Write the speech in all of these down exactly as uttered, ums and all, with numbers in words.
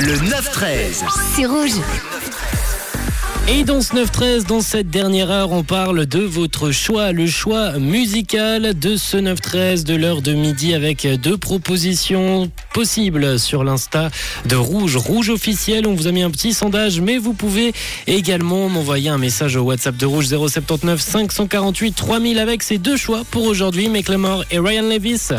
Le neuf treize. C'est Rouge. Et dans ce neuf treize, dans cette dernière heure, on parle de votre choix, le choix musical de ce neuf treize de l'heure de midi avec deux propositions possibles sur l'Insta de Rouge, Rouge officiel. On vous a mis un petit sondage, mais vous pouvez également m'envoyer un message au WhatsApp de Rouge zéro sept neuf cinq cent quarante-huit trois mille avec ces deux choix pour aujourd'hui, Macklemore et Ryan Lewis.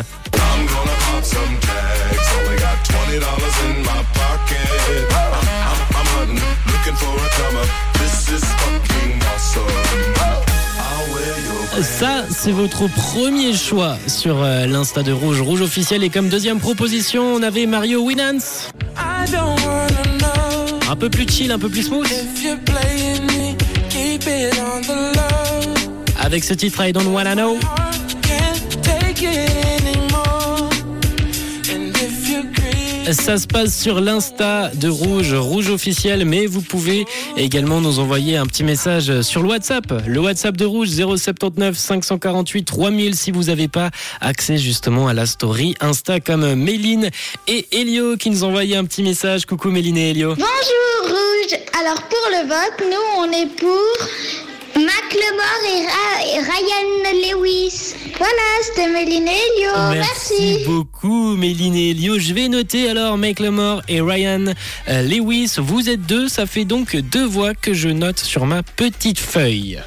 Ça, c'est votre premier choix sur l'Insta de Rouge, Rouge officiel. Et comme deuxième proposition, on avait Mario Winans. Un peu plus chill, un peu plus smooth. Avec ce titre, I Don't Wanna Know. Ça se passe sur l'Insta de Rouge, Rouge officiel, mais vous pouvez également nous envoyer un petit message sur le WhatsApp. Le WhatsApp de Rouge, zéro sept neuf cinq cent quarante-huit trois mille, si vous n'avez pas accès justement à la story Insta, comme Méline et Elio qui nous envoyaient un petit message. Coucou Méline et Elio. Bonjour Rouge. Alors pour le vote, nous on est pour Macklemore et, Ra- et Ryan Lewis. Voilà, c'était Méline et Elio, merci. Merci beaucoup Méline et Elio. Je vais noter alors Macklemore et Ryan Lewis. Vous êtes deux, ça fait donc deux voix que je note sur ma petite feuille.